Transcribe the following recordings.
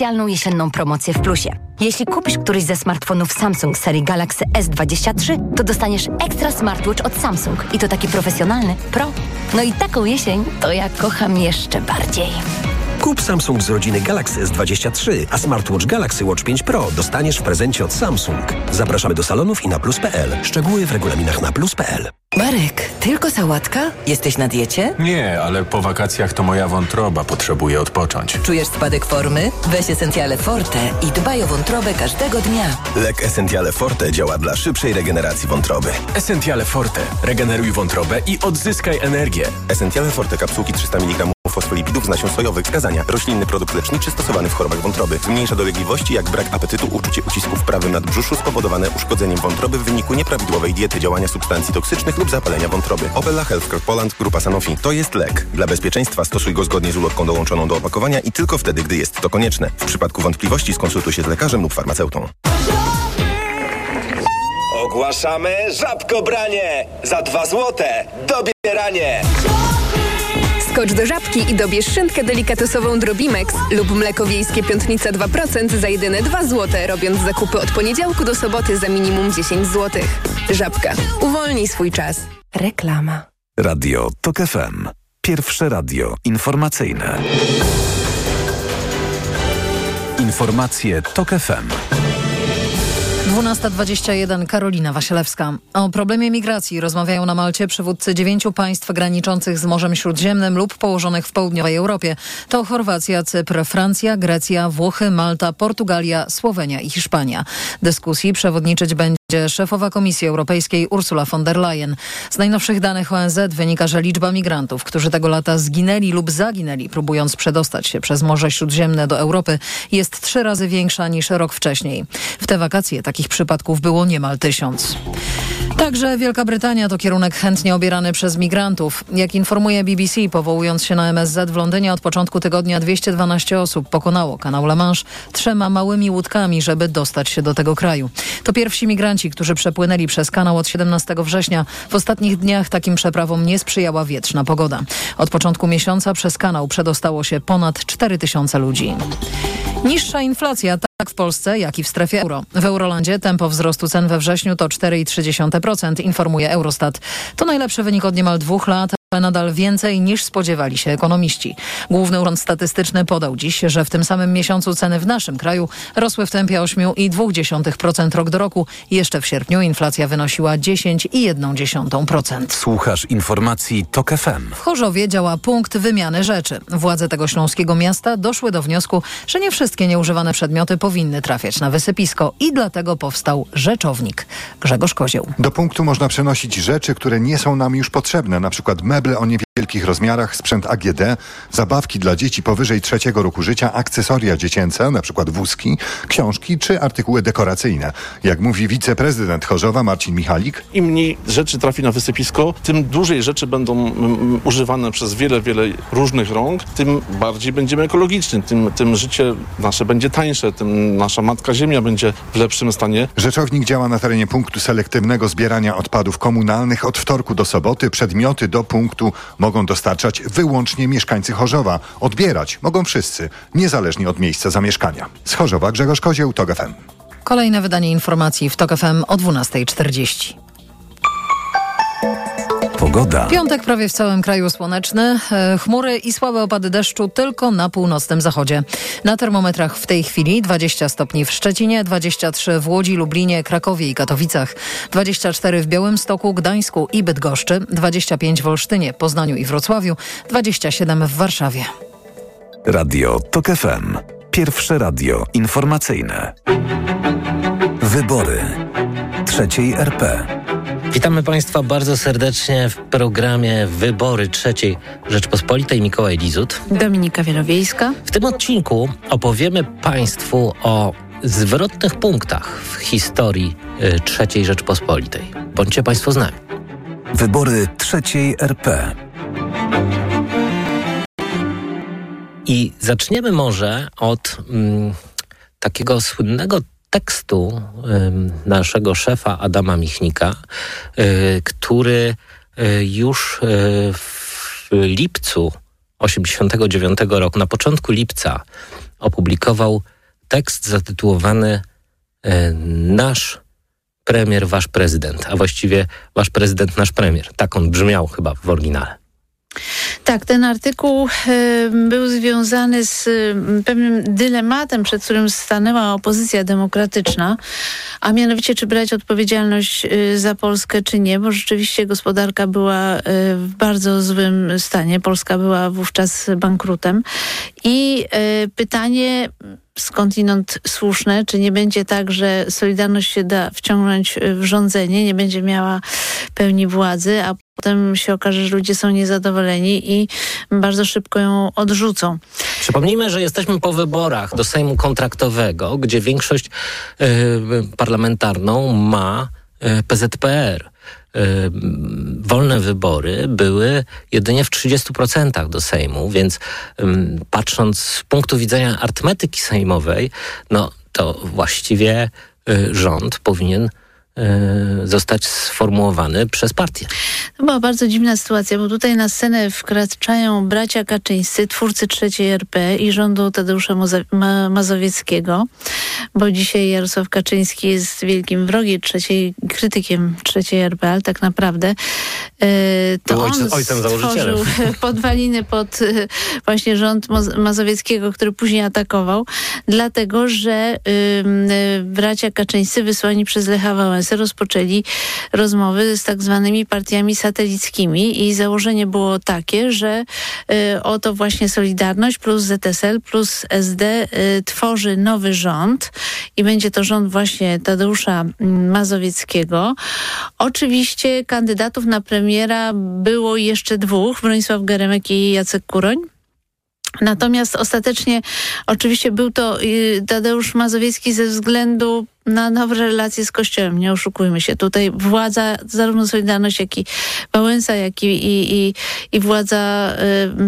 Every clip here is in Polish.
specjalną jesienną promocję w Plusie. Jeśli kupisz któryś ze smartfonów Samsung serii Galaxy S23, to dostaniesz ekstra smartwatch od Samsung. I to taki profesjonalny, pro. No i taką jesień to ja kocham jeszcze bardziej. Kup Samsung z rodziny Galaxy S23, a smartwatch Galaxy Watch 5 Pro dostaniesz w prezencie od Samsung. Zapraszamy do salonów i na plus.pl. Szczegóły w regulaminach na plus.pl. Marek, tylko sałatka? Jesteś na diecie? Nie, ale po wakacjach to moja wątroba potrzebuje odpocząć. Czujesz spadek formy? Weź Esencjale Forte i dbaj o wątrobę każdego dnia. Lek Esencjale Forte działa dla szybszej regeneracji wątroby. Esencjale Forte. Regeneruj wątrobę i odzyskaj energię. Esencjale Forte kapsułki 300 mg fosfolipidów z nasion sojowych. Wskazania. Roślinny produkt leczniczy stosowany w chorobach wątroby. Zmniejsza dolegliwości, jak brak apetytu, uczucie ucisku w prawym nadbrzuszu spowodowane uszkodzeniem wątroby w wyniku nieprawidłowej diety, działania substancji toksycznych lub zapalenia wątroby. Opella Healthcare Poland, Grupa Sanofi. To jest lek. Dla bezpieczeństwa stosuj go zgodnie z ulotką dołączoną do opakowania i tylko wtedy, gdy jest to konieczne. W przypadku wątpliwości skonsultuj się z lekarzem lub farmaceutą. Ogłaszamy żabkobranie! Za 2 złote dobieranie! Skocz do Żabki i dobierz szynkę delikatesową Drobimex lub mleko wiejskie Piątnica 2% za jedyne 2 zł, robiąc zakupy od poniedziałku do soboty za minimum 10 zł. Żabka. Uwolnij swój czas. Reklama. Radio Tok FM. Pierwsze radio informacyjne. Informacje Tok FM. 12:21, Karolina Wasielewska. O problemie migracji rozmawiają na Malcie przywódcy 9 państw graniczących z Morzem Śródziemnym lub położonych w południowej Europie. To Chorwacja, Cypr, Francja, Grecja, Włochy, Malta, Portugalia, Słowenia i Hiszpania. Dyskusji przewodniczyć będzie szefowa Komisji Europejskiej Ursula von der Leyen. Z najnowszych danych ONZ wynika, że liczba migrantów, którzy tego lata zginęli lub zaginęli, próbując przedostać się przez Morze Śródziemne do Europy, jest 3 razy większa niż rok wcześniej. W te wakacje takich przypadków było niemal 1000. Także Wielka Brytania to kierunek chętnie obierany przez migrantów. Jak informuje BBC, powołując się na MSZ w Londynie, od początku tygodnia 212 osób pokonało kanał La Manche 3 małymi łódkami, żeby dostać się do tego kraju. To pierwsi migranci, którzy przepłynęli przez kanał od 17 września. W ostatnich dniach takim przeprawom nie sprzyjała wietrzna pogoda. Od początku miesiąca przez kanał przedostało się ponad 4000 ludzi. Niższa inflacja tak w Polsce, jak i w strefie euro. W Eurolandzie tempo wzrostu cen we wrześniu to 4,3%, informuje Eurostat. To najlepszy wynik od niemal 2 lat, ale nadal więcej niż spodziewali się ekonomiści. Główny Urząd Statystyczny podał dziś, że w tym samym miesiącu ceny w naszym kraju rosły w tempie 8,2% rok do roku. Jeszcze w sierpniu inflacja wynosiła 10,1%. Słuchasz informacji Tok FM. W Chorzowie działa punkt wymiany rzeczy. Władze tego śląskiego miasta doszły do wniosku, że nie wszystkie nieużywane przedmioty powinny trafiać na wysypisko i dlatego powstał rzeczownik. Grzegorz Kozioł. Do punktu można przenosić rzeczy, które nie są nam już potrzebne, np. meble o niewielkich rozmiarach, sprzęt AGD, zabawki dla dzieci powyżej 3. roku życia, akcesoria dziecięce, np. wózki, książki czy artykuły dekoracyjne. Jak mówi wiceprezydent Chorzowa Marcin Michalik. Im mniej rzeczy trafi na wysypisko, tym dłużej rzeczy będą używane przez wiele różnych rąk, tym bardziej będziemy ekologiczni, tym życie nasze będzie tańsze, tym nasza matka ziemia będzie w lepszym stanie. Rzeczownik działa na terenie punktu selektywnego zbierania odpadów komunalnych od wtorku do soboty. Przedmioty do punktu mogą dostarczać wyłącznie mieszkańcy Chorzowa. Odbierać mogą wszyscy, niezależnie od miejsca zamieszkania. Z Chorzowa Grzegorz Kozieł, Tok FM. Kolejne wydanie informacji w Tok FM o 12:40. Pogoda. Piątek prawie w całym kraju słoneczny, chmury i słabe opady deszczu tylko na północnym zachodzie. Na termometrach w tej chwili 20 stopni w Szczecinie, 23 w Łodzi, Lublinie, Krakowie i Katowicach, 24 w Białymstoku, Gdańsku i Bydgoszczy, 25 w Olsztynie, Poznaniu i Wrocławiu, 27 w Warszawie. Radio Tok FM. Pierwsze radio informacyjne. Wybory. 3 RP. Witamy Państwa bardzo serdecznie w programie Wybory III Rzeczpospolitej. Mikołaj Lizut. Dominika Wielowiejska. W tym odcinku opowiemy Państwu o zwrotnych punktach w historii III Rzeczpospolitej. Bądźcie Państwo z nami. Wybory III RP. I zaczniemy może od takiego słynnego tekstu naszego szefa Adama Michnika, który już w lipcu 1989 roku, na początku lipca, opublikował tekst zatytułowany Nasz premier, wasz prezydent, a właściwie wasz prezydent, nasz premier. Tak on brzmiał chyba w oryginale. Tak, ten artykuł był związany z pewnym dylematem, przed którym stanęła opozycja demokratyczna, a mianowicie czy brać odpowiedzialność za Polskę, czy nie, bo rzeczywiście gospodarka była w bardzo złym stanie. Polska była wówczas bankrutem i pytanie skądinąd słuszne, czy nie będzie tak, że Solidarność się da wciągnąć w rządzenie, nie będzie miała pełni władzy, a potem się okaże, że ludzie są niezadowoleni i bardzo szybko ją odrzucą. Przypomnijmy, że jesteśmy po wyborach do Sejmu kontraktowego, gdzie większość parlamentarną ma PZPR. Wolne wybory były jedynie w 30% do Sejmu, więc patrząc z punktu widzenia arytmetyki sejmowej, no to właściwie rząd powinien zostać sformułowany przez partię. To była bardzo dziwna sytuacja, bo tutaj na scenę wkraczają bracia Kaczyńscy, twórcy III RP i rządu Tadeusza Mazowieckiego, bo dzisiaj Jarosław Kaczyński jest wielkim wrogiem III, krytykiem III RP, ale tak naprawdę to był ojcem założycielem. Stworzył podwaliny pod właśnie rząd Mazowieckiego, który później atakował, dlatego, że bracia Kaczyńscy wysłani przez Lecha Wałęsę rozpoczęli rozmowy z tak zwanymi partiami satelickimi i założenie było takie, że oto właśnie Solidarność plus ZSL plus SD tworzy nowy rząd i będzie to rząd właśnie Tadeusza Mazowieckiego. Oczywiście kandydatów na premiera było jeszcze dwóch, Bronisław Geremek i Jacek Kuroń. Natomiast ostatecznie oczywiście był to Tadeusz Mazowiecki ze względu na nowe relacje z Kościołem, nie oszukujmy się. Tutaj władza, zarówno Solidarność, jak i Wałęsa, jak i władza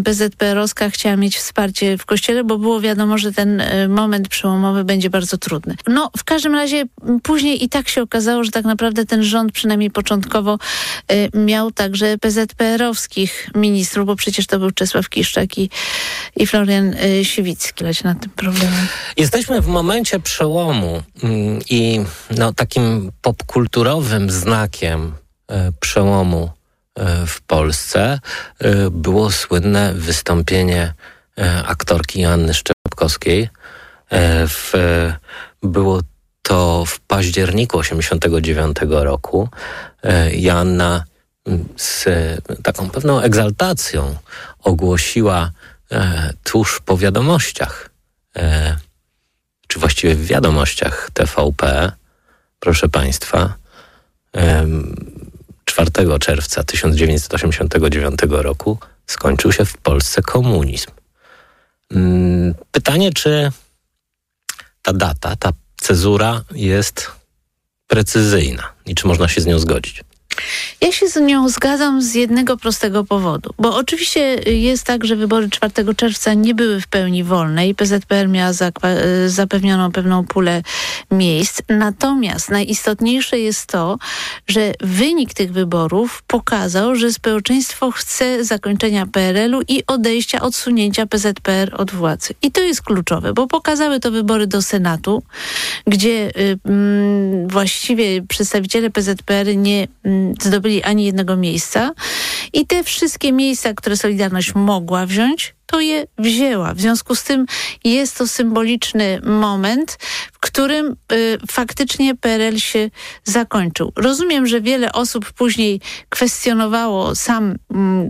PZPR-owska chciała mieć wsparcie w Kościele, bo było wiadomo, że ten moment przełomowy będzie bardzo trudny. No, w każdym razie później i tak się okazało, że tak naprawdę ten rząd, przynajmniej początkowo, miał także PZPR-owskich ministrów, bo przecież to był Czesław Kiszczak i Florian Siwicki. Leć nad tym problemem. Jesteśmy w momencie przełomu. I no, takim popkulturowym znakiem przełomu w Polsce było słynne wystąpienie aktorki Joanny Szczepkowskiej. Było to w październiku 1989 roku. Joanna z taką pewną egzaltacją ogłosiła tuż po wiadomościach, czy właściwie w wiadomościach TVP, proszę Państwa, 4 czerwca 1989 roku skończył się w Polsce komunizm. Pytanie, czy ta data, ta cezura jest precyzyjna i czy można się z nią zgodzić? Ja się z nią zgadzam z jednego prostego powodu, bo oczywiście jest tak, że wybory 4 czerwca nie były w pełni wolne i PZPR miała zapewnioną pewną pulę miejsc. Natomiast najistotniejsze jest to, że wynik tych wyborów pokazał, że społeczeństwo chce zakończenia PRL-u i odejścia, odsunięcia PZPR od władzy. I to jest kluczowe, bo pokazały to wybory do Senatu, gdzie właściwie przedstawiciele PZPR nie zdobyli ani jednego miejsca i te wszystkie miejsca, które Solidarność mogła wziąć, to je wzięła. W związku z tym jest to symboliczny moment, w którym faktycznie PRL się zakończył. Rozumiem, że wiele osób później kwestionowało sam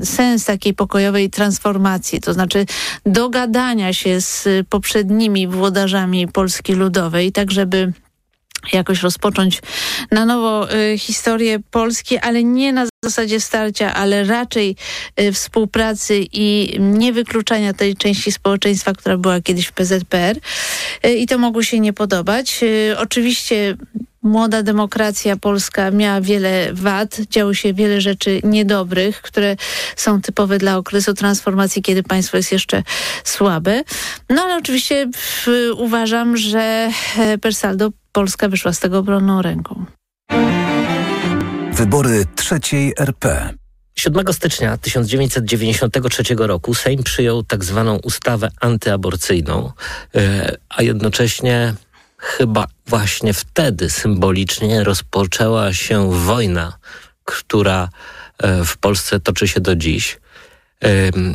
sens takiej pokojowej transformacji, to znaczy dogadania się z poprzednimi włodarzami Polski Ludowej, tak żeby jakoś rozpocząć na nowo historię Polski, ale nie na zasadzie starcia, ale raczej współpracy i niewykluczania tej części społeczeństwa, która była kiedyś w PZPR. I to mogło się nie podobać. Oczywiście młoda demokracja polska miała wiele wad, działo się wiele rzeczy niedobrych, które są typowe dla okresu transformacji, kiedy państwo jest jeszcze słabe. No ale oczywiście uważam, że per saldo Polska wyszła z tego obronną ręką. Wybory III RP. 7 stycznia 1993 roku Sejm przyjął tak zwaną ustawę antyaborcyjną, a jednocześnie chyba właśnie wtedy symbolicznie rozpoczęła się wojna, która w Polsce toczy się do dziś.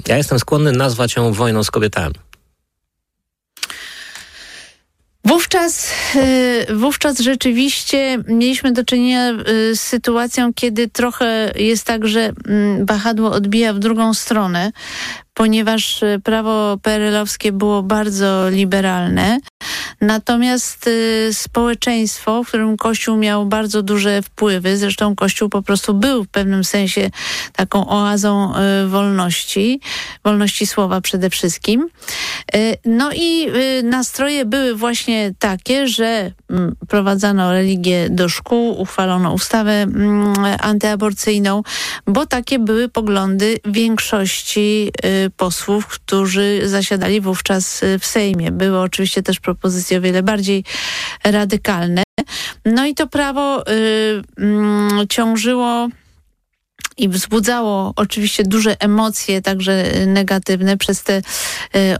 Ja jestem skłonny nazwać ją wojną z kobietami. Wówczas rzeczywiście mieliśmy do czynienia z sytuacją, kiedy trochę jest tak, że wahadło odbija w drugą stronę, ponieważ prawo PRL-owskie było bardzo liberalne. Natomiast społeczeństwo, w którym Kościół miał bardzo duże wpływy, zresztą Kościół po prostu był w pewnym sensie taką oazą wolności słowa przede wszystkim. No i nastroje były właśnie takie, że prowadzano religię do szkół, uchwalono ustawę antyaborcyjną, bo takie były poglądy większości posłów, którzy zasiadali wówczas w Sejmie. Były oczywiście też propozycje o wiele bardziej radykalne. No i to prawo ciążyło i wzbudzało oczywiście duże emocje, także negatywne, przez te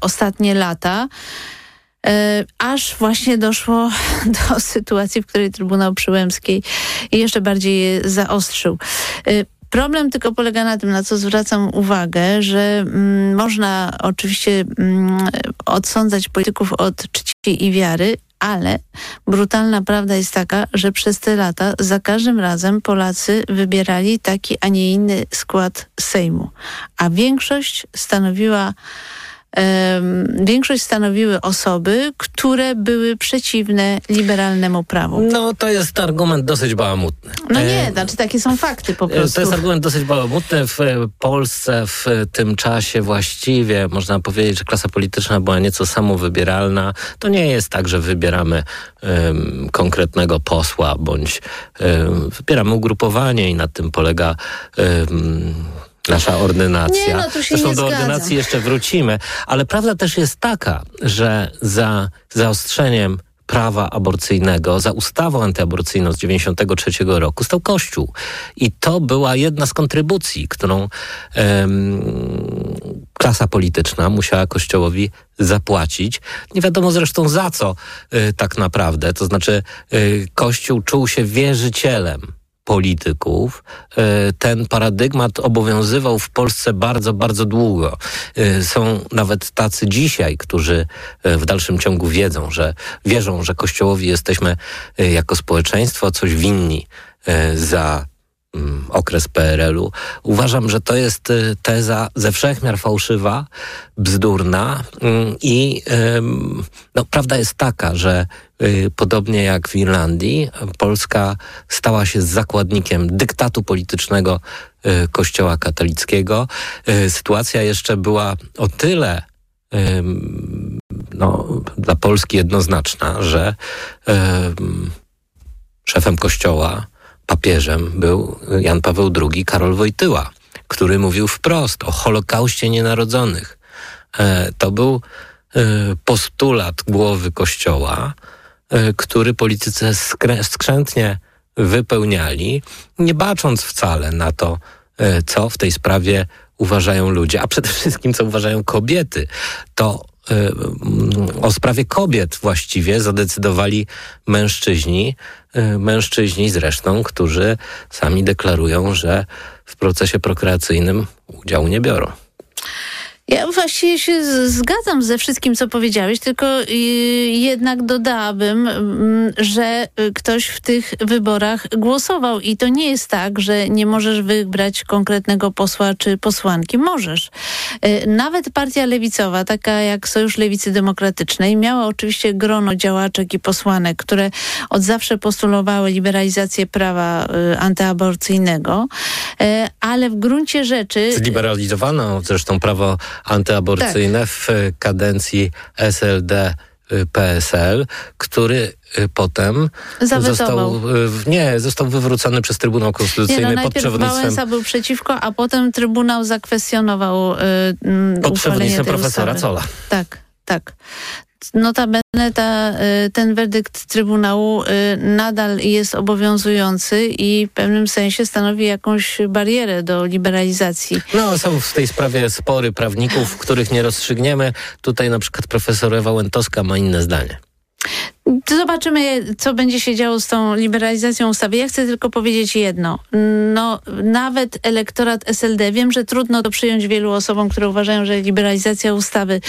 ostatnie lata. Aż właśnie doszło do sytuacji, w której Trybunał Przyłębskiej jeszcze bardziej je zaostrzył. Problem tylko polega na tym, na co zwracam uwagę, że można oczywiście odsądzać polityków od czci i wiary, ale brutalna prawda jest taka, że przez te lata za każdym razem Polacy wybierali taki, a nie inny skład Sejmu. A większość stanowiły osoby, które były przeciwne liberalnemu prawu. No to jest argument dosyć bałamutny. No nie, znaczy takie są fakty po prostu. To jest argument dosyć bałamutny. W Polsce w tym czasie właściwie można powiedzieć, że klasa polityczna była nieco samowybieralna. To nie jest tak, że wybieramy konkretnego posła, bądź wybieramy ugrupowanie i na tym polega nasza ordynacja. Nie, no tu się zresztą nie do ordynacji zgadzam. Jeszcze wrócimy. Ale prawda też jest taka, że za zaostrzeniem prawa aborcyjnego, za ustawą antyaborcyjną z 1993 roku stał Kościół. I to była jedna z kontrybucji, którą klasa polityczna musiała Kościołowi zapłacić. Nie wiadomo zresztą za co tak naprawdę. To znaczy Kościół czuł się wierzycielem polityków. Ten paradygmat obowiązywał w Polsce bardzo, bardzo długo. Są nawet tacy dzisiaj, którzy w dalszym ciągu wierzą, że Kościołowi jesteśmy jako społeczeństwo coś winni za okres PRL-u. Uważam, że to jest teza ze wszech miar fałszywa, bzdurna i no, prawda jest taka, że podobnie jak w Irlandii, Polska stała się zakładnikiem dyktatu politycznego Kościoła katolickiego. Sytuacja jeszcze była o tyle dla Polski jednoznaczna, że szefem Kościoła, papieżem był Jan Paweł II, Karol Wojtyła, który mówił wprost o Holokauście Nienarodzonych. To był postulat głowy Kościoła, który politycy skrzętnie wypełniali, nie bacząc wcale na to, co w tej sprawie uważają ludzie, a przede wszystkim co uważają kobiety. To o sprawie kobiet właściwie zadecydowali mężczyźni zresztą, którzy sami deklarują, że w procesie prokreacyjnym udziału nie biorą. Ja właściwie się zgadzam ze wszystkim, co powiedziałeś, tylko jednak dodałabym, że ktoś w tych wyborach głosował i to nie jest tak, że nie możesz wybrać konkretnego posła czy posłanki. Możesz. Nawet partia lewicowa, taka jak Sojusz Lewicy Demokratycznej, miała oczywiście grono działaczek i posłanek, które od zawsze postulowały liberalizację prawa antyaborcyjnego, ale w gruncie rzeczy... Zliberalizowano zresztą prawo antyaborcyjne w kadencji SLD-PSL, który potem został wywrócony przez Trybunał Konstytucyjny pod przewodnictwem... Najpierw Wałęsa był przeciwko, a potem Trybunał zakwestionował uchwalenie tej ustawy. Pod przewodnictwem profesora Cola. Tak. Notabene ten werdykt Trybunału nadal jest obowiązujący i w pewnym sensie stanowi jakąś barierę do liberalizacji. No, są w tej sprawie spory prawników, których nie rozstrzygniemy. Tutaj na przykład profesor Ewa Łętowska ma inne zdanie. Zobaczymy, co będzie się działo z tą liberalizacją ustawy. Ja chcę tylko powiedzieć jedno. No, nawet elektorat SLD, wiem, że trudno to przyjąć wielu osobom, które uważają, że liberalizacja ustawy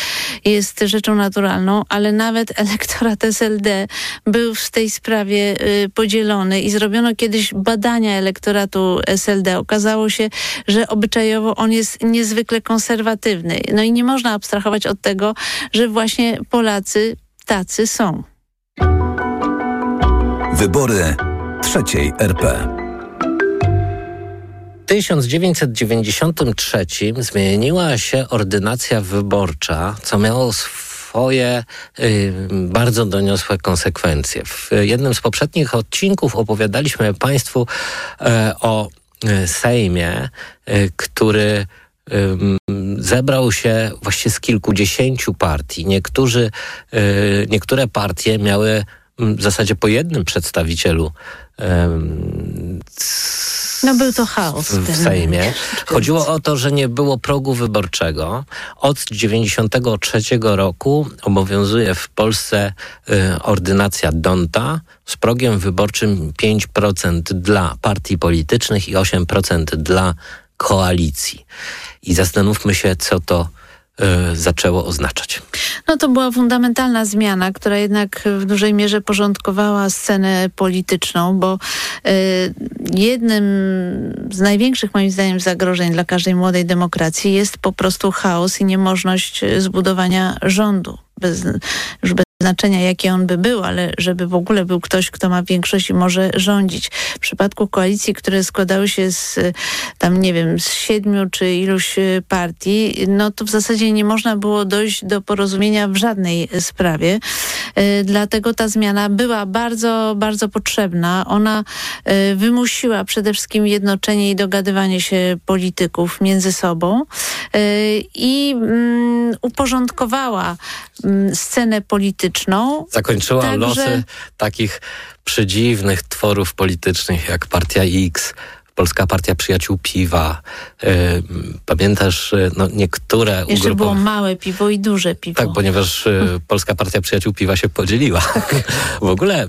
jest rzeczą naturalną, ale nawet elektorat SLD był w tej sprawie podzielony i zrobiono kiedyś badania elektoratu SLD. Okazało się, że obyczajowo on jest niezwykle konserwatywny. No i nie można abstrahować od tego, że właśnie Polacy tacy są. Wybory trzeciej RP. W 1993 zmieniła się ordynacja wyborcza, co miało swoje bardzo doniosłe konsekwencje. W jednym z poprzednich odcinków opowiadaliśmy Państwu o Sejmie, który zebrał się właśnie z kilkudziesięciu partii. Niektóre partie miały w zasadzie po jednym przedstawicielu. Był to chaos w Sejmie. Chodziło o to, że nie było progu wyborczego. Od 93 roku obowiązuje w Polsce ordynacja D'Hondta z progiem wyborczym 5% dla partii politycznych i 8% dla koalicji. I zastanówmy się, co to zaczęło oznaczać. No to była fundamentalna zmiana, która jednak w dużej mierze porządkowała scenę polityczną, bo jednym z największych moim zdaniem zagrożeń dla każdej młodej demokracji jest po prostu chaos i niemożność zbudowania rządu. Już bez znaczenia, jaki on by był, ale żeby w ogóle był ktoś, kto ma większość i może rządzić. W przypadku koalicji, które składały się z 7 czy iluś partii, no to w zasadzie nie można było dojść do porozumienia w żadnej sprawie. Dlatego ta zmiana była bardzo, bardzo potrzebna. Ona wymusiła przede wszystkim jednoczenie i dogadywanie się polityków między sobą i uporządkowała scenę polityczną. Zakończyła także losy takich przedziwnych tworów politycznych jak Partia X, Polska Partia Przyjaciół Piwa. Pamiętasz, niektóre ugrupowania... Jeszcze było małe piwo i duże piwo. Tak, ponieważ Polska Partia Przyjaciół Piwa się podzieliła. W ogóle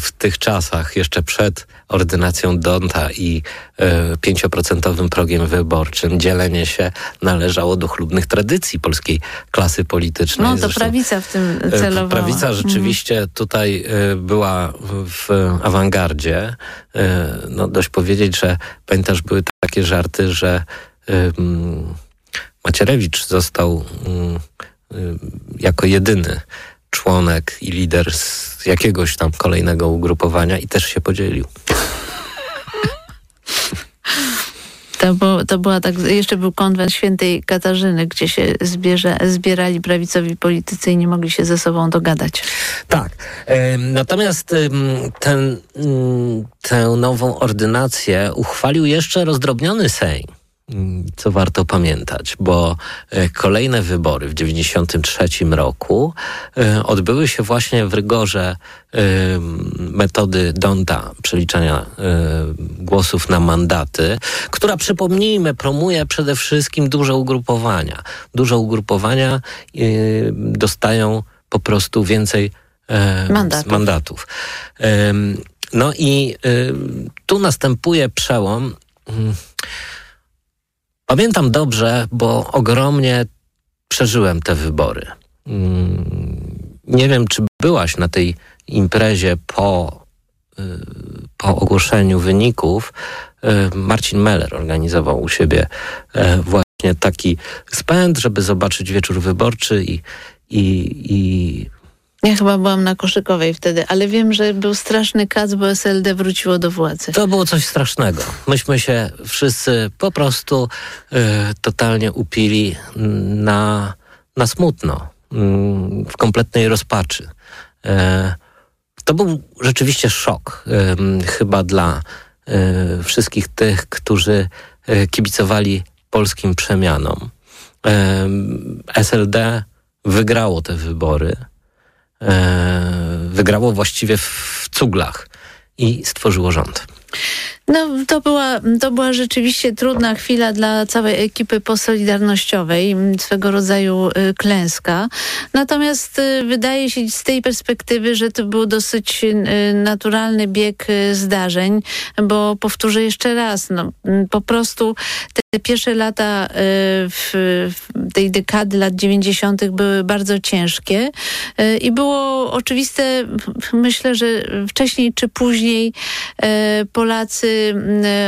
w tych czasach, jeszcze przed ordynacją D'Hondta i 5% progiem wyborczym, dzielenie się należało do chlubnych tradycji polskiej klasy politycznej. No to zresztą prawica w tym celowała. Prawica rzeczywiście tutaj była w awangardzie. Dość powiedzieć, że pamiętasz, były takie żarty, że Macierewicz został jako jedyny członek i lider z jakiegoś tam kolejnego ugrupowania i też się podzielił. To była tak, jeszcze był konwent Świętej Katarzyny, gdzie się zbierali prawicowi politycy i nie mogli się ze sobą dogadać. Tak. Natomiast tę nową ordynację uchwalił jeszcze rozdrobniony Sejm, co warto pamiętać, bo kolejne wybory w 93 roku odbyły się właśnie w rygorze metody D'Hondta, przeliczania głosów na mandaty, która, przypomnijmy, promuje przede wszystkim duże ugrupowania. Duże ugrupowania dostają po prostu więcej mandatów. No i tu następuje przełom. Pamiętam dobrze, bo ogromnie przeżyłem te wybory. Nie wiem, czy byłaś na tej imprezie po ogłoszeniu wyników. Marcin Meller organizował u siebie właśnie taki spęd, żeby zobaczyć wieczór wyborczy i ja chyba byłam na Koszykowej wtedy, ale wiem, że był straszny kac, bo SLD wróciło do władzy. To było coś strasznego. Myśmy się wszyscy po prostu totalnie upili na smutno, w kompletnej rozpaczy. To był rzeczywiście szok chyba dla wszystkich tych, którzy kibicowali polskim przemianom. SLD wygrało te wybory. Wygrało właściwie w cuglach i stworzyło rząd. No, to była rzeczywiście trudna chwila dla całej ekipy posolidarnościowej, swego rodzaju klęska. Natomiast wydaje się z tej perspektywy, że to był dosyć naturalny bieg zdarzeń, bo powtórzę jeszcze raz, no, po prostu te pierwsze lata w tej dekady lat 90. były bardzo ciężkie i było oczywiste, myślę, że wcześniej czy później Polacy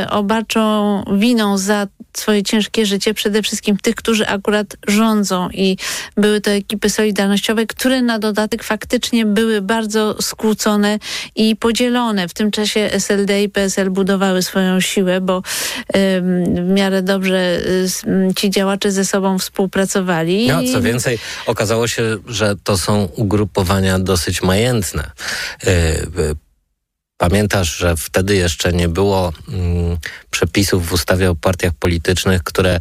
obarczą winą za swoje ciężkie życie przede wszystkim tych, którzy akurat rządzą, i były to ekipy solidarnościowe, które na dodatek faktycznie były bardzo skłócone i podzielone. W tym czasie SLD i PSL budowały swoją siłę, bo w miarę dobrze ci działacze ze sobą współpracowali. No, co więcej, okazało się, że to są ugrupowania dosyć majętne. Pamiętasz, że wtedy jeszcze nie było przepisów w ustawie o partiach politycznych, które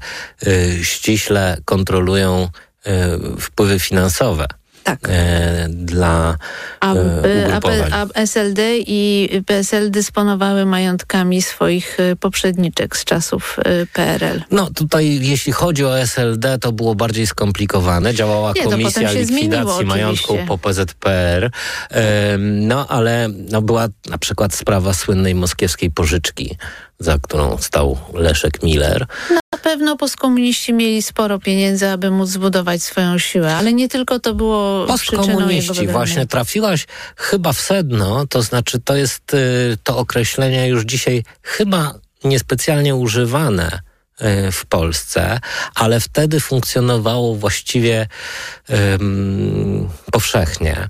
ściśle kontrolują wpływy finansowe. Tak. Dla ugrupowań. A SLD i PSL dysponowały majątkami swoich poprzedniczek z czasów PRL. No tutaj jeśli chodzi o SLD, to było bardziej skomplikowane. Działała komisja likwidacji majątku po PZPR. No ale no, była na przykład sprawa słynnej moskiewskiej pożyczki, za którą stał Leszek Miller. Na pewno postkomuniści mieli sporo pieniędzy, aby móc zbudować swoją siłę, ale nie tylko to było przyczyną jego wygrania. Postkomuniści, właśnie trafiłaś chyba w sedno, to znaczy to jest to określenie już dzisiaj chyba niespecjalnie używane w Polsce, ale wtedy funkcjonowało właściwie powszechnie.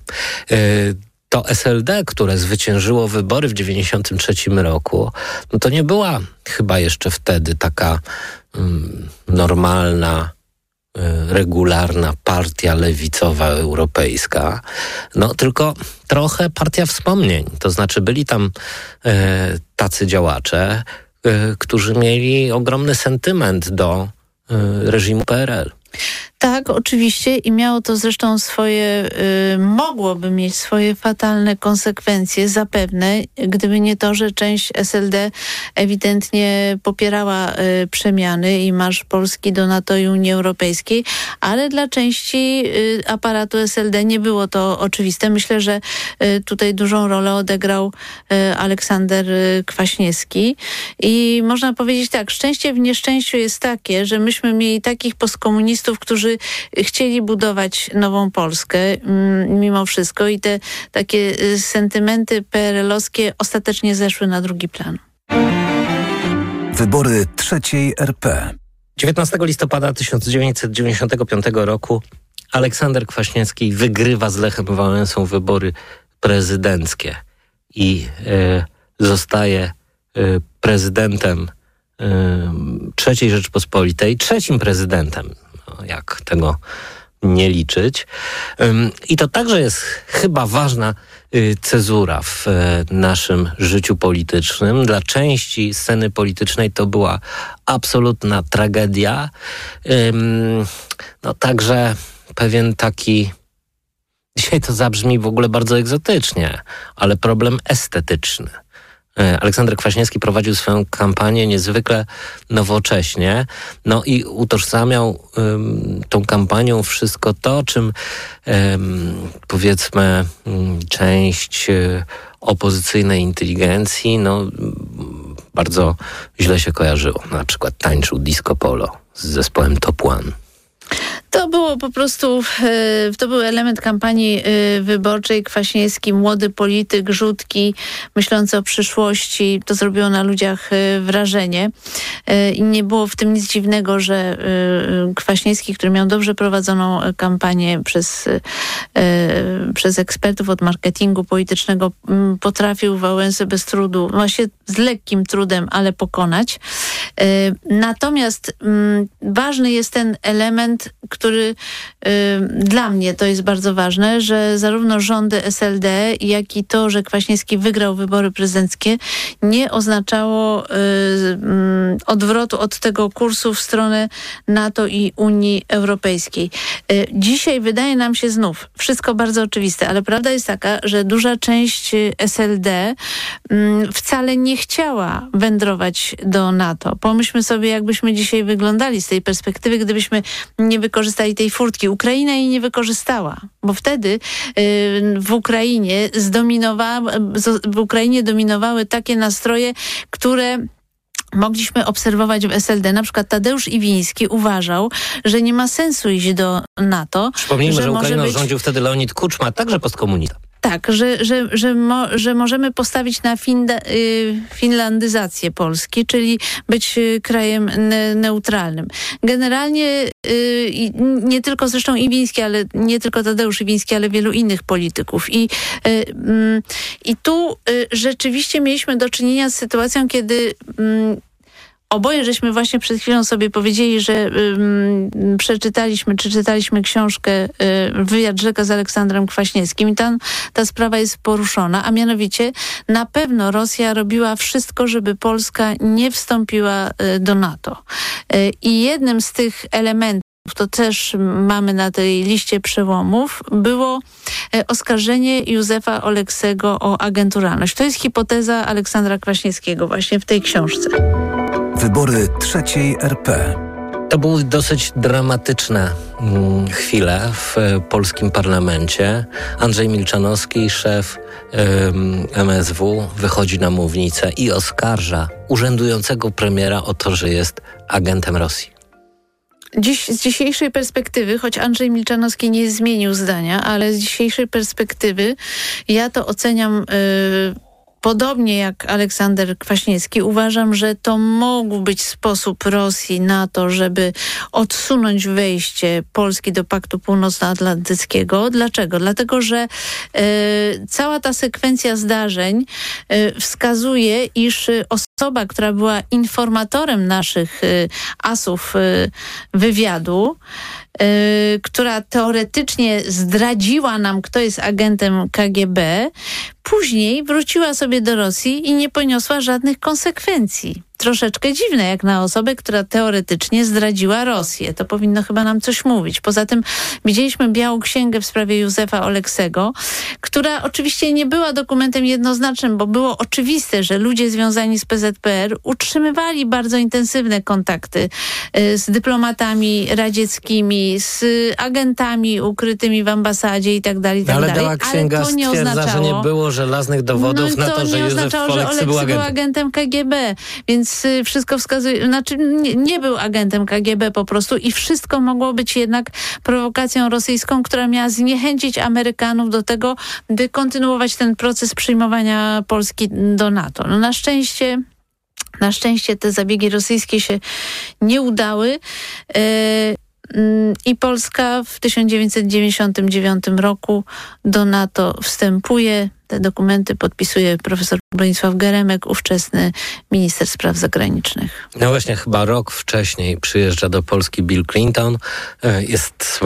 To SLD, które zwyciężyło wybory w 1993 roku, no to nie była chyba jeszcze wtedy taka normalna, regularna partia lewicowa europejska, no tylko trochę partia wspomnień. To znaczy byli tam tacy działacze, którzy mieli ogromny sentyment do reżimu PRL. Tak, oczywiście, i miało to zresztą swoje, mogłoby mieć swoje fatalne konsekwencje zapewne, gdyby nie to, że część SLD ewidentnie popierała przemiany i marsz Polski do NATO i Unii Europejskiej, ale dla części aparatu SLD nie było to oczywiste. Myślę, że tutaj dużą rolę odegrał Aleksander Kwaśniewski i można powiedzieć tak, szczęście w nieszczęściu jest takie, że myśmy mieli takich postkomunistów, którzy chcieli budować nową Polskę mimo wszystko, i te takie sentymenty PRL-owskie ostatecznie zeszły na drugi plan. Wybory III RP. 19 listopada 1995 roku Aleksander Kwaśniewski wygrywa z Lechem Wałęsą wybory prezydenckie i zostaje prezydentem III Rzeczpospolitej, trzecim prezydentem, jak tego nie liczyć. I to także jest chyba ważna cezura w naszym życiu politycznym. Dla części sceny politycznej to była absolutna tragedia. No także pewien taki, dzisiaj to zabrzmi w ogóle bardzo egzotycznie, ale problem estetyczny. Aleksander Kwaśniewski prowadził swoją kampanię niezwykle nowocześnie, no i utożsamiał tą kampanią wszystko to, czym powiedzmy część opozycyjnej inteligencji bardzo źle się kojarzyło. Na przykład tańczył disco polo z zespołem Top One. To było po prostu, to był element kampanii wyborczej. Kwaśniewski, młody polityk, rzutki, myślący o przyszłości, to zrobiło na ludziach wrażenie. I nie było w tym nic dziwnego, że Kwaśniewski, który miał dobrze prowadzoną kampanię przez ekspertów od marketingu politycznego, potrafił Wałęsę bez trudu, właśnie z lekkim trudem, ale pokonać. Natomiast ważny jest ten element, który dla mnie to jest bardzo ważne, że zarówno rządy SLD, jak i to, że Kwaśniewski wygrał wybory prezydenckie, nie oznaczało odwrotu od tego kursu w stronę NATO i Unii Europejskiej. Dzisiaj wydaje nam się znów wszystko bardzo oczywiste, ale prawda jest taka, że duża część SLD wcale nie chciała wędrować do NATO. Pomyślmy sobie, jakbyśmy dzisiaj wyglądali z tej perspektywy, gdybyśmy nie wykorzystali tej furtki. Ukraina jej nie wykorzystała, bo wtedy w Ukrainie dominowały takie nastroje, które mogliśmy obserwować w SLD. Na przykład Tadeusz Iwiński uważał, że nie ma sensu iść do NATO. Przypomnijmy, że Ukrainą rządził wtedy Leonid Kuczma, także postkomunista. Tak, że możemy postawić na finlandyzację Polski, czyli być krajem neutralnym. Generalnie nie tylko zresztą Iwiński, ale nie tylko Tadeusz Iwiński, ale wielu innych polityków. I tu rzeczywiście mieliśmy do czynienia z sytuacją, kiedy oboje żeśmy właśnie przed chwilą sobie powiedzieli, że czytaliśmy książkę Wywiad Rzeka z Aleksandrem Kwaśniewskim i tam ta sprawa jest poruszona, a mianowicie na pewno Rosja robiła wszystko, żeby Polska nie wstąpiła do NATO. I jednym z tych elementów, to też mamy na tej liście przełomów, było oskarżenie Józefa Oleksego o agenturalność. To jest hipoteza Aleksandra Kwaśniewskiego właśnie w tej książce. Wybory III RP. To była dosyć dramatyczna chwila w polskim parlamencie. Andrzej Milczanowski, szef MSW, wychodzi na mównicę i oskarża urzędującego premiera o to, że jest agentem Rosji. Z dzisiejszej perspektywy, choć Andrzej Milczanowski nie zmienił zdania, ale z dzisiejszej perspektywy ja to oceniam podobnie jak Aleksander Kwaśniewski. Uważam, że to mógł być sposób Rosji na to, żeby odsunąć wejście Polski do Paktu Północnoatlantyckiego. Dlaczego? Dlatego, że cała ta sekwencja zdarzeń wskazuje, iż osoba, która była informatorem naszych asów wywiadu, która teoretycznie zdradziła nam, kto jest agentem KGB, później wróciła sobie do Rosji i nie poniosła żadnych konsekwencji. Troszeczkę dziwne, jak na osobę, która teoretycznie zdradziła Rosję. To powinno chyba nam coś mówić. Poza tym widzieliśmy białą księgę w sprawie Józefa Oleksego, która oczywiście nie była dokumentem jednoznacznym, bo było oczywiste, że ludzie związani z PZPR utrzymywali bardzo intensywne kontakty z dyplomatami radzieckimi, z agentami ukrytymi w ambasadzie i tak dalej. Ale biała księga stwierdza, że nie było żelaznych dowodów na to, że Józef Oleksy był agentem KGB, więc wszystko wskazuje, znaczy nie był agentem KGB po prostu i wszystko mogło być jednak prowokacją rosyjską, która miała zniechęcić Amerykanów do tego, by kontynuować ten proces przyjmowania Polski do NATO. No na szczęście te zabiegi rosyjskie się nie udały. I Polska w 1999 roku do NATO wstępuje. Te dokumenty podpisuje profesor Bronisław Geremek, ówczesny minister spraw zagranicznych. No właśnie, chyba rok wcześniej przyjeżdża do Polski Bill Clinton. Jest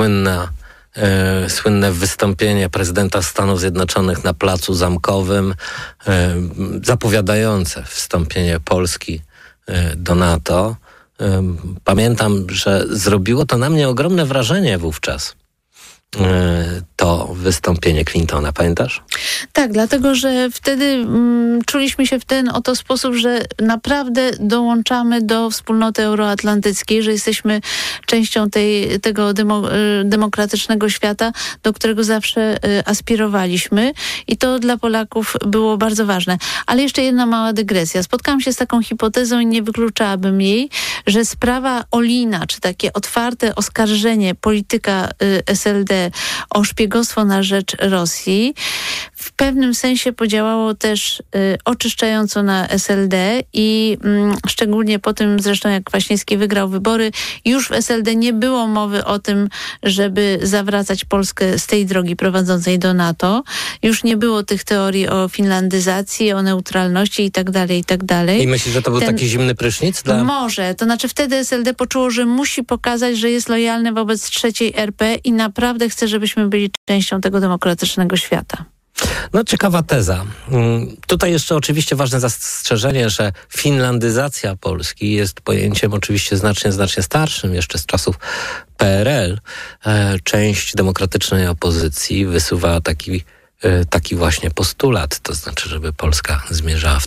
słynne wystąpienie prezydenta Stanów Zjednoczonych na Placu Zamkowym, zapowiadające wstąpienie Polski do NATO. Pamiętam, że zrobiło to na mnie ogromne wrażenie wówczas, to wystąpienie Clintona. Pamiętasz? Tak, dlatego, że wtedy czuliśmy się w ten oto sposób, że naprawdę dołączamy do wspólnoty euroatlantyckiej, że jesteśmy częścią tego demokratycznego świata, do którego zawsze aspirowaliśmy i to dla Polaków było bardzo ważne. Ale jeszcze jedna mała dygresja. Spotkałam się z taką hipotezą i nie wykluczałabym jej, że sprawa Olina, czy takie otwarte oskarżenie polityka SLD o szpiegostwo na rzecz Rosji. W pewnym sensie podziałało też oczyszczająco na SLD i szczególnie po tym, zresztą jak Kwaśniewski wygrał wybory, już w SLD nie było mowy o tym, żeby zawracać Polskę z tej drogi prowadzącej do NATO. Już nie było tych teorii o finlandyzacji, o neutralności i tak dalej, i tak dalej. I myślisz, że to był taki zimny prysznic? Może. To znaczy wtedy SLD poczuło, że musi pokazać, że jest lojalny wobec trzeciej RP i naprawdę chce, żebyśmy byli częścią tego demokratycznego świata. No, ciekawa teza. Tutaj jeszcze oczywiście ważne zastrzeżenie, że finlandyzacja Polski jest pojęciem oczywiście znacznie starszym, jeszcze z czasów PRL. Część demokratycznej opozycji wysuwa taki właśnie postulat, to znaczy, żeby Polska zmierzała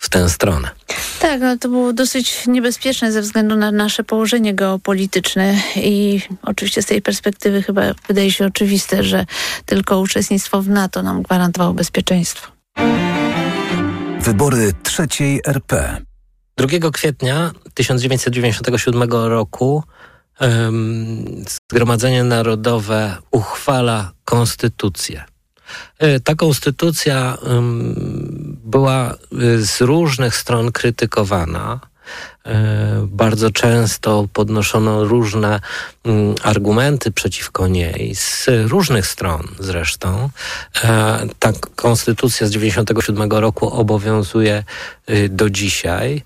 w tę stronę. Tak, no to było dosyć niebezpieczne ze względu na nasze położenie geopolityczne i oczywiście z tej perspektywy chyba wydaje się oczywiste, że tylko uczestnictwo w NATO nam gwarantowało bezpieczeństwo. Wybory III RP. 2 kwietnia 1997 roku Zgromadzenie Narodowe uchwala konstytucję. Ta konstytucja była z różnych stron krytykowana. Bardzo często podnoszono różne argumenty przeciwko niej, z różnych stron zresztą. Ta konstytucja z 1997 roku obowiązuje do dzisiaj.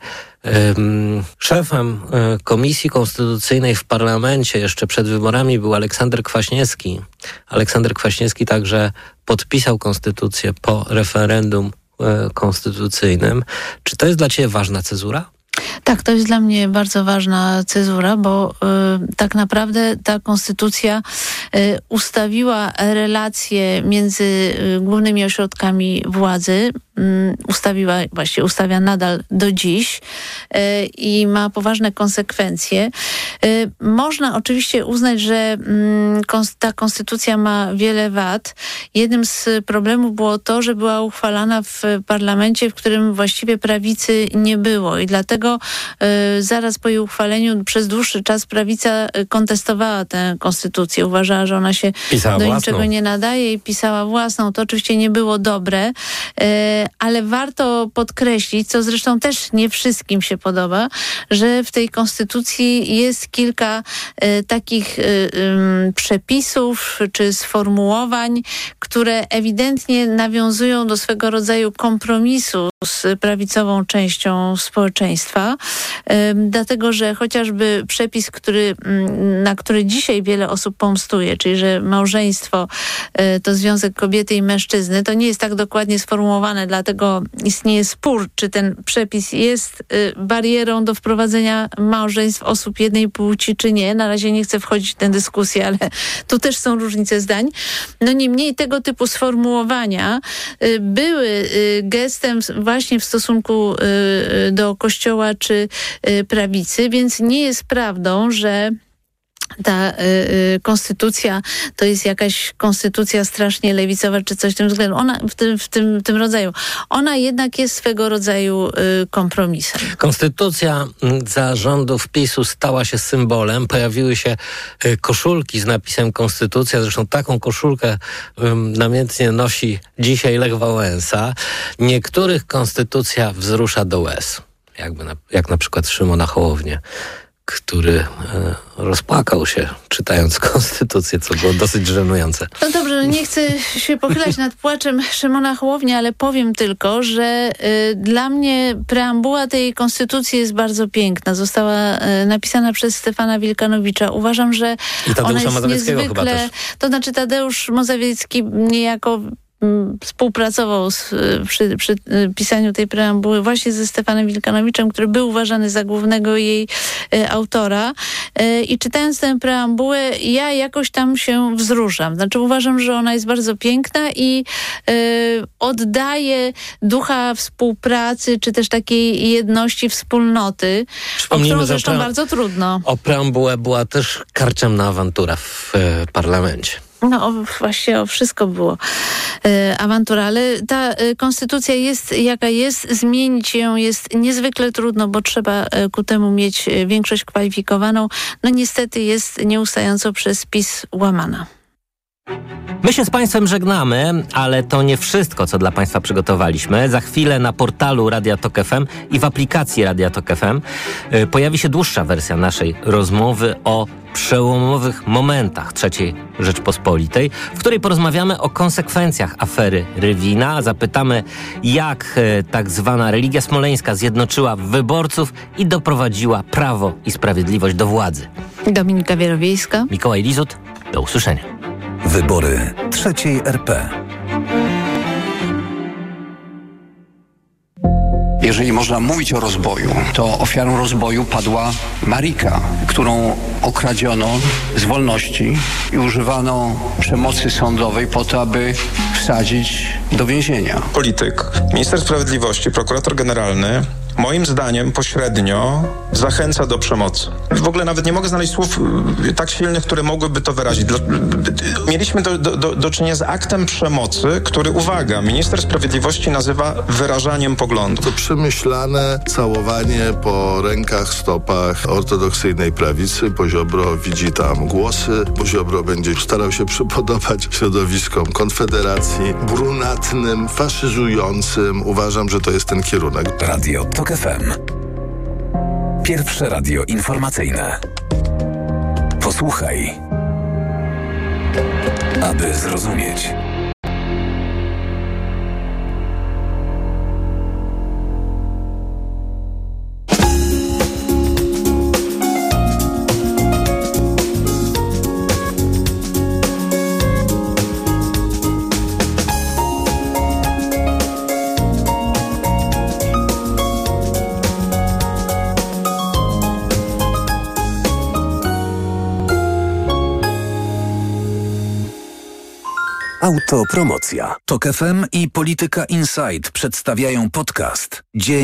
Szefem Komisji Konstytucyjnej w parlamencie jeszcze przed wyborami był Aleksander Kwaśniewski. Aleksander Kwaśniewski także podpisał konstytucję po referendum konstytucyjnym. Czy to jest dla ciebie ważna cezura? Tak, to jest dla mnie bardzo ważna cezura, bo tak naprawdę ta konstytucja ustawiła relacje między głównymi ośrodkami władzy, ustawia nadal do dziś i ma poważne konsekwencje. Można oczywiście uznać, że ta konstytucja ma wiele wad. Jednym z problemów było to, że była uchwalana w parlamencie, w którym właściwie prawicy nie było i dlatego zaraz po jej uchwaleniu przez dłuższy czas prawica kontestowała tę konstytucję. Uważała, że ona się do niczego nie nadaje i pisała własną. To oczywiście nie było dobre, ale warto podkreślić, co zresztą też nie wszystkim się podoba, że w tej konstytucji jest kilka takich przepisów czy sformułowań, które ewidentnie nawiązują do swego rodzaju kompromisu z prawicową częścią społeczeństwa, dlatego że chociażby przepis, na który dzisiaj wiele osób pomstuje, czyli że małżeństwo to związek kobiety i mężczyzny, to nie jest tak dokładnie sformułowane, dlatego istnieje spór, czy ten przepis jest barierą do wprowadzenia małżeństw osób jednej płci, czy nie. Na razie nie chcę wchodzić w tę dyskusję, ale tu też są różnice zdań. No niemniej tego typu sformułowania były gestem właśnie w stosunku do Kościoła czy prawicy, więc nie jest prawdą, że ta konstytucja to jest jakaś konstytucja strasznie lewicowa czy coś w tym względu. Ona w tym rodzaju. Ona jednak jest swego rodzaju kompromisem. Konstytucja za rządów PiS-u stała się symbolem. Pojawiły się koszulki z napisem Konstytucja. Zresztą taką koszulkę namiętnie nosi dzisiaj Lech Wałęsa. Niektórych konstytucja wzrusza do łez. Jak na przykład Szymona Hołownię, który rozpłakał się czytając konstytucję, co było dosyć żenujące. No dobrze, nie chcę się pochylać nad płaczem Szymona Hołowni, ale powiem tylko, że dla mnie preambuła tej konstytucji jest bardzo piękna. Została napisana przez Stefana Wilkanowicza. Uważam, że ona jest niezwykle... To znaczy Tadeusz Mazowiecki niejako współpracował przy pisaniu tej preambuły właśnie ze Stefanem Wilkanowiczem, który był uważany za głównego jej autora. I czytając tę preambułę, ja jakoś tam się wzruszam. Znaczy uważam, że ona jest bardzo piękna i oddaje ducha współpracy, czy też takiej jedności, wspólnoty, o którą zresztą bardzo trudno. O preambułę była też karczemna awantura w parlamencie. No właśnie, wszystko było awantura, ale ta konstytucja jest jaka jest, zmienić ją jest niezwykle trudno, bo trzeba ku temu mieć większość kwalifikowaną. No niestety jest nieustająco przez PiS łamana. My się z Państwem żegnamy, ale to nie wszystko, co dla Państwa przygotowaliśmy. Za chwilę na portalu Radia Tok FM i w aplikacji Radia Tok FM pojawi się dłuższa wersja naszej rozmowy o przełomowych momentach III Rzeczpospolitej, w której porozmawiamy o konsekwencjach afery Rywina. Zapytamy, jak tak zwana religia smoleńska zjednoczyła wyborców i doprowadziła Prawo i Sprawiedliwość do władzy. Dominika Wielowiejska, Mikołaj Lizut. Do usłyszenia. Wybory trzeciej RP. Jeżeli można mówić o rozboju, to ofiarą rozboju padła Marika, którą okradziono z wolności i używano przemocy sądowej po to, aby wsadzić do więzienia. Polityk, minister sprawiedliwości, prokurator generalny moim zdaniem pośrednio zachęca do przemocy. W ogóle nawet nie mogę znaleźć słów tak silnych, które mogłyby to wyrazić. Mieliśmy do czynienia z aktem przemocy, który, uwaga, minister sprawiedliwości nazywa wyrażaniem poglądu. To przemyślane całowanie po rękach, stopach ortodoksyjnej prawicy. Bo Ziobro widzi tam głosy. Bo Ziobro będzie starał się przypodobać środowiskom Konfederacji, brunatnym, faszyzującym. Uważam, że to jest ten kierunek. Radio Tok FM. Pierwsze radio informacyjne. Posłuchaj, aby zrozumieć. Autopromocja. Tok FM i Polityka Insight przedstawiają podcast Dzień